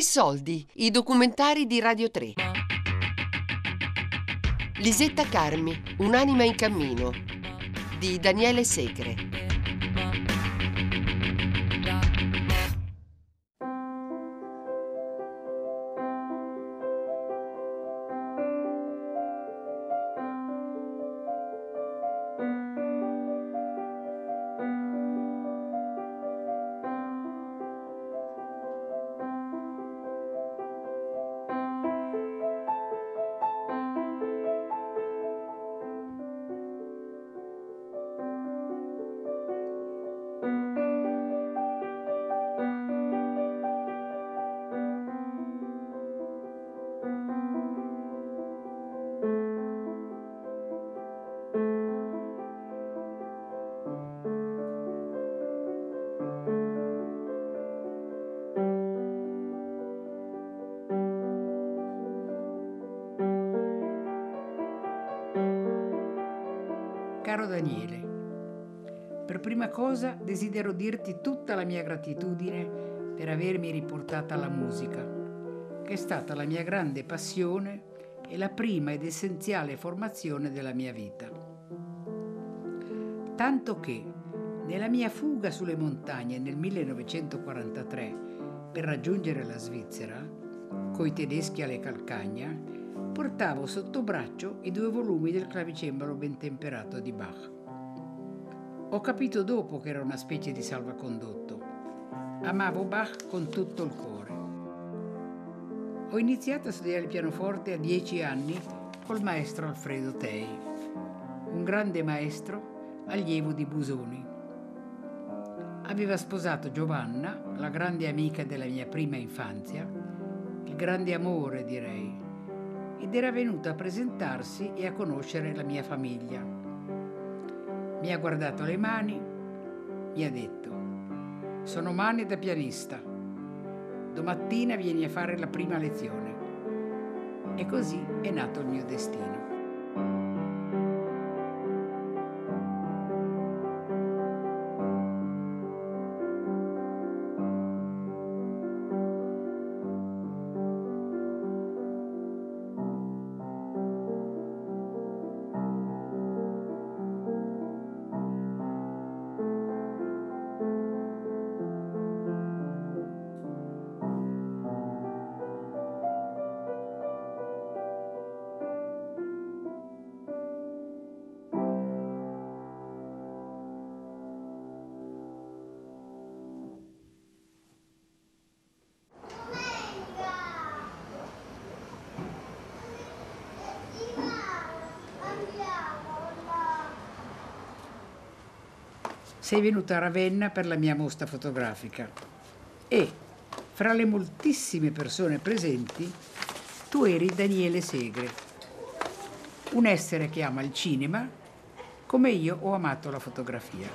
Tre soldi, i documentari di Radio 3. Lisetta Carmi, un'anima in cammino, di Daniele Segre. Caro Daniele, per prima cosa desidero dirti tutta la mia gratitudine per avermi riportata alla musica, che è stata la mia grande passione e la prima ed essenziale formazione della mia vita. Tanto che, nella mia fuga sulle montagne nel 1943 per raggiungere la Svizzera, coi tedeschi alle calcagna, portavo sotto braccio i 2 volumi del clavicembalo bentemperato di Bach. Ho capito dopo che era una specie di salvacondotto. Amavo Bach con tutto il cuore. Ho iniziato a studiare il pianoforte a 10 anni col maestro Alfredo Tei, un grande maestro, allievo di Busoni. Aveva sposato Giovanna, la grande amica della mia prima infanzia, il grande amore, direi, ed era venuta a presentarsi e a conoscere la mia famiglia. Mi ha guardato le mani, mi ha detto: sono mani da pianista, domattina vieni a fare la prima lezione. E così è nato il mio destino. Sei venuta a Ravenna per la mia mostra fotografica e, fra le moltissime persone presenti, tu eri Daniele Segre, un essere che ama il cinema come io ho amato la fotografia.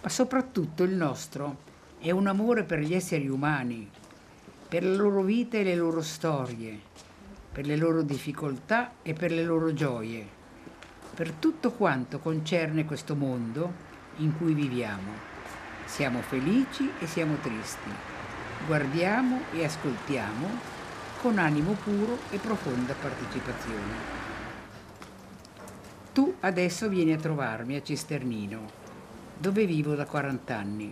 Ma soprattutto il nostro è un amore per gli esseri umani, per la loro vita e le loro storie, per le loro difficoltà e per le loro gioie, per tutto quanto concerne questo mondo in cui viviamo. Siamo felici e siamo tristi, guardiamo e ascoltiamo con animo puro e profonda partecipazione. Tu adesso vieni a trovarmi a Cisternino, dove vivo da 40 anni,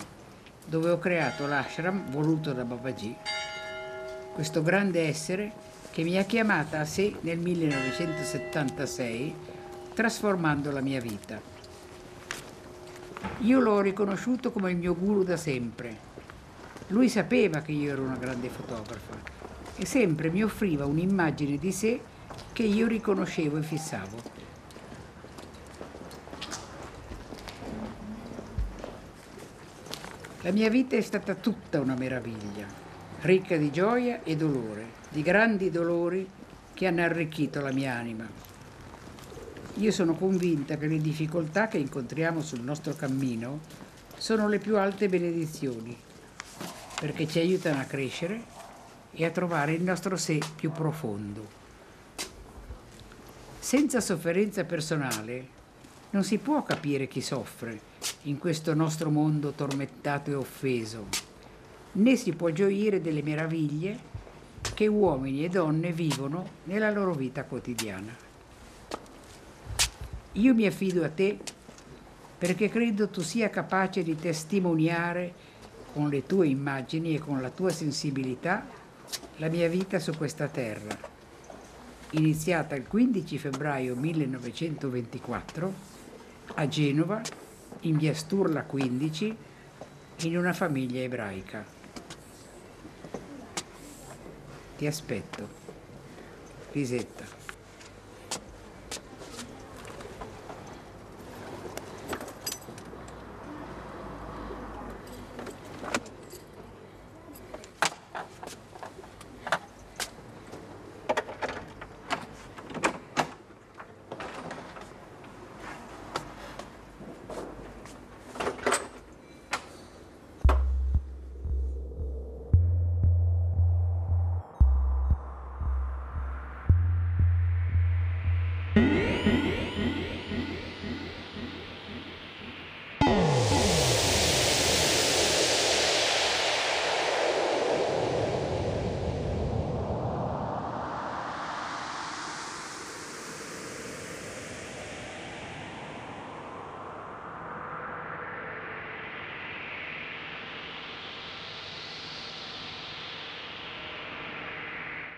dove ho creato l'ashram voluto da Babaji, questo grande essere che mi ha chiamata a sé nel 1976 trasformando la mia vita. Io l'ho riconosciuto come il mio guru da sempre. Lui sapeva che io ero una grande fotografa e sempre mi offriva un'immagine di sé che io riconoscevo e fissavo. La mia vita è stata tutta una meraviglia, ricca di gioia e dolore, di grandi dolori che hanno arricchito la mia anima. Io sono convinta che le difficoltà che incontriamo sul nostro cammino sono le più alte benedizioni, perché ci aiutano a crescere e a trovare il nostro sé più profondo. Senza sofferenza personale non si può capire chi soffre in questo nostro mondo tormentato e offeso, né si può gioire delle meraviglie che uomini e donne vivono nella loro vita quotidiana. Io mi affido a te perché credo tu sia capace di testimoniare con le tue immagini e con la tua sensibilità la mia vita su questa terra, iniziata il 15 febbraio 1924 a Genova, in via Sturla 15, in una famiglia ebraica. Ti aspetto, Lisetta.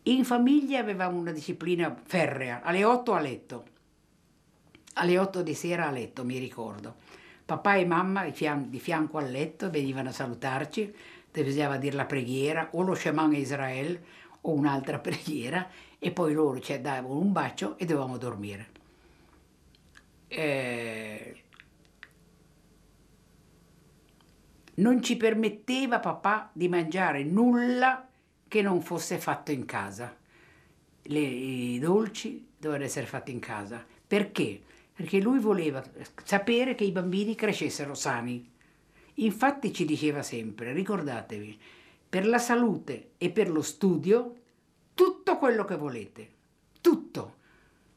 In famiglia avevamo una disciplina ferrea, alle 8 a letto, alle 8 di sera a letto, mi ricordo. Papà e mamma di fianco al letto venivano a salutarci, bisognava dire la preghiera, o lo Shemà Israel, o un'altra preghiera, e poi loro ci davano un bacio e dovevamo dormire. Non ci permetteva papà di mangiare nulla che non fosse fatto in casa. I dolci dovevano essere fatti in casa. Perché? Perché lui voleva sapere che i bambini crescessero sani. Infatti ci diceva sempre, ricordatevi, per la salute e per lo studio, tutto quello che volete, tutto.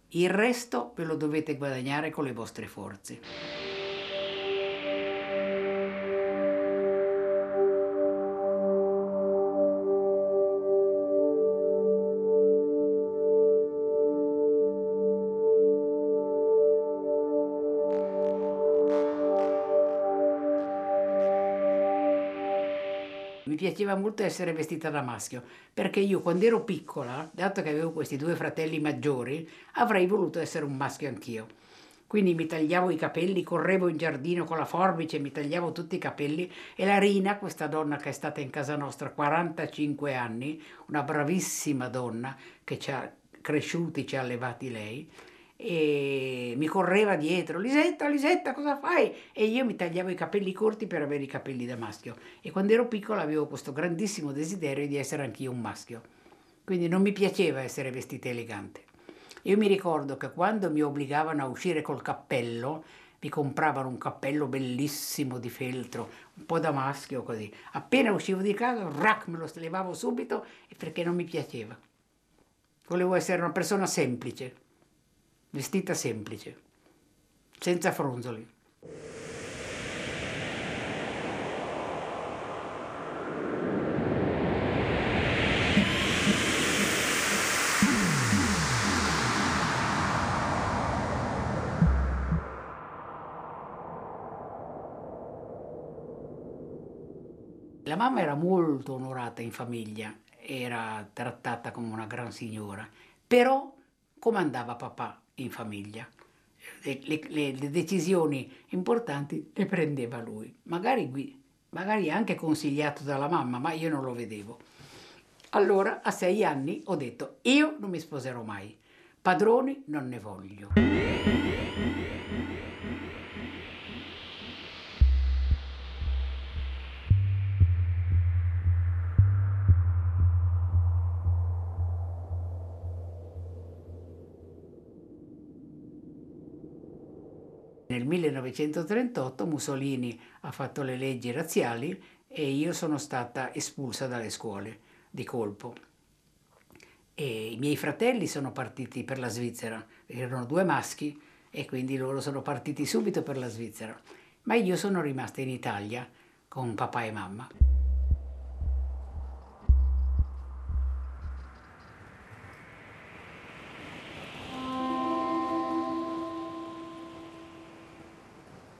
Il resto ve lo dovete guadagnare con le vostre forze. Mi piaceva molto essere vestita da maschio, perché io quando ero piccola, dato che avevo questi due fratelli maggiori, avrei voluto essere un maschio anch'io. Quindi mi tagliavo i capelli, correvo in giardino con la forbice, mi tagliavo tutti i capelli, e la Rina, questa donna che è stata in casa nostra 45 anni, una bravissima donna che ci ha cresciuti, ci ha allevati lei, e mi correva dietro, Lisetta, Lisetta, cosa fai? E io mi tagliavo i capelli corti per avere i capelli da maschio, e quando ero piccola avevo questo grandissimo desiderio di essere anch'io un maschio, quindi non mi piaceva essere vestita elegante. Io mi ricordo che quando mi obbligavano a uscire col cappello, mi compravano un cappello bellissimo di feltro, un po' da maschio così, appena uscivo di casa, rac, me lo levavo subito, perché non mi piaceva. Volevo essere una persona semplice, vestita semplice, senza fronzoli. La mamma era molto onorata in famiglia, era trattata come una gran signora, però comandava papà in famiglia. Le decisioni importanti le prendeva lui, magari anche consigliato dalla mamma, ma io non lo vedevo. Allora a 6 anni ho detto: io non mi sposerò mai, padroni non ne voglio. Nel 1938 Mussolini ha fatto le leggi razziali e io sono stata espulsa dalle scuole di colpo. E i miei fratelli sono partiti per la Svizzera, erano 2 maschi e quindi loro sono partiti subito per la Svizzera. ma io sono rimasta in Italia con papà e mamma.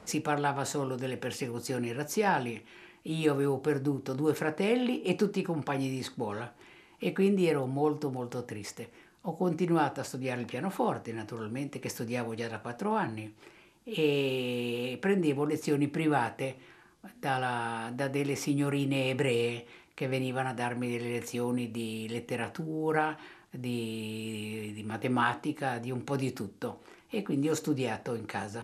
Si parlava solo delle persecuzioni razziali, io avevo perduto 2 fratelli e tutti i compagni di scuola e quindi ero molto molto triste. Ho continuato a studiare il pianoforte, naturalmente, che studiavo già da 4 anni e prendevo lezioni private da delle signorine ebree che venivano a darmi delle lezioni di letteratura, di matematica, di un po' di tutto e quindi ho studiato in casa.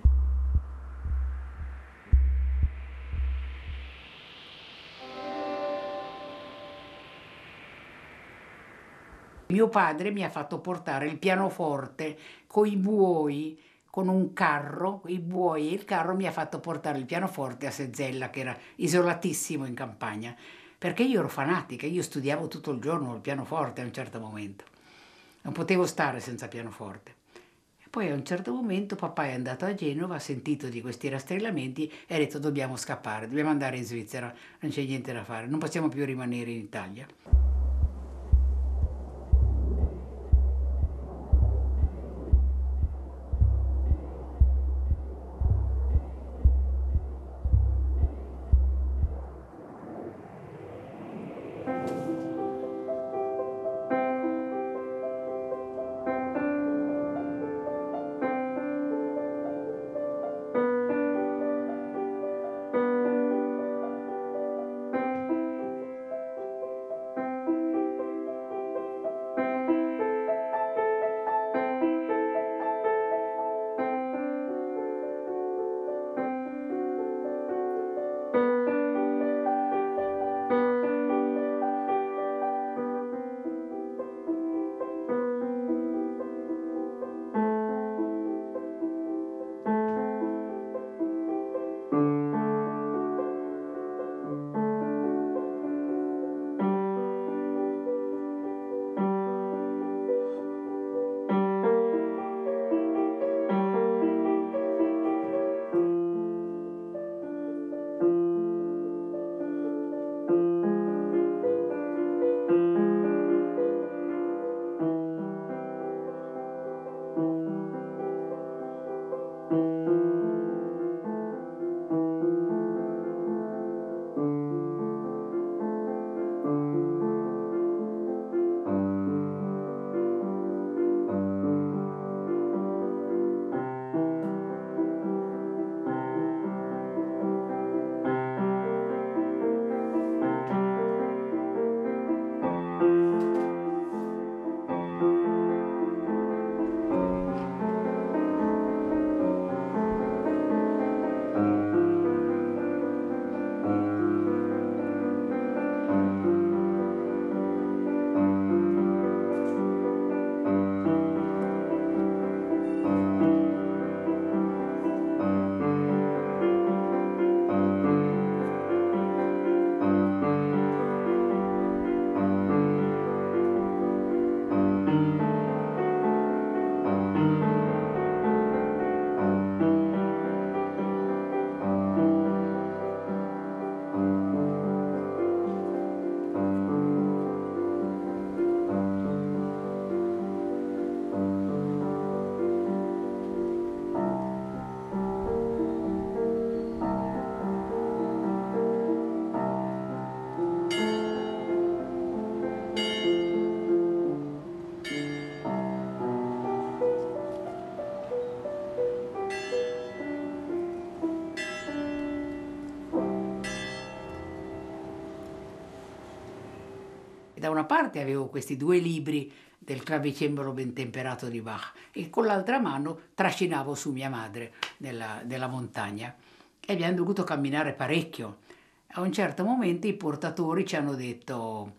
Mio padre mi ha fatto portare il pianoforte coi buoi, con un carro, i buoi e il carro mi ha fatto portare il pianoforte a Sezzella, che era isolatissimo in campagna, perché io ero fanatica, io studiavo tutto il giorno il pianoforte a un certo momento. Non potevo stare senza pianoforte. E poi a un certo momento papà è andato a Genova, ha sentito di questi rastrellamenti e ha detto dobbiamo scappare, dobbiamo andare in Svizzera, non c'è niente da fare, non possiamo più rimanere in Italia. Da una parte avevo questi 2 libri del clavicembalo ben temperato di Bach e con l'altra mano trascinavo su mia madre nella montagna e abbiamo dovuto camminare parecchio. A un certo momento i portatori ci hanno detto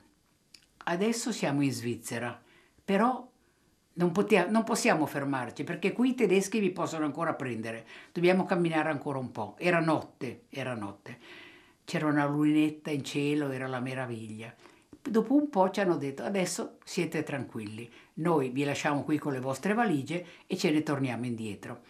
adesso siamo in Svizzera, però non possiamo fermarci perché qui i tedeschi vi possono ancora prendere, dobbiamo camminare ancora un po'. Era notte, c'era una lunetta in cielo, era la meraviglia. Dopo un po' ci hanno detto adesso siete tranquilli, noi vi lasciamo qui con le vostre valigie e ce ne torniamo indietro.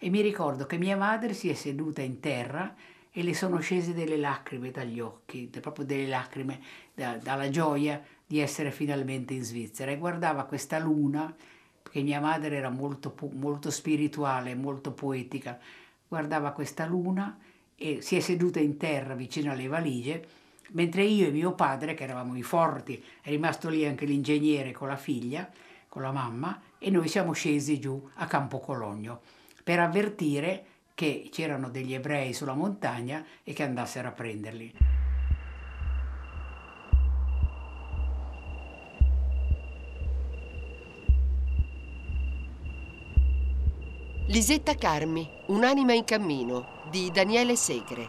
E mi ricordo che mia madre si è seduta in terra e le sono scese delle lacrime dagli occhi, proprio delle lacrime dalla gioia di essere finalmente in Svizzera, e guardava questa luna, perché mia madre era molto, molto spirituale, molto poetica, guardava questa luna e si è seduta in terra vicino alle valigie, mentre io e mio padre, che eravamo i forti, è rimasto lì anche l'ingegnere con la figlia, con la mamma, e noi siamo scesi giù a Campo Cologno per avvertire che c'erano degli ebrei sulla montagna e che andassero a prenderli. Lisetta Carmi, Un'anima in cammino, di Daniele Segre.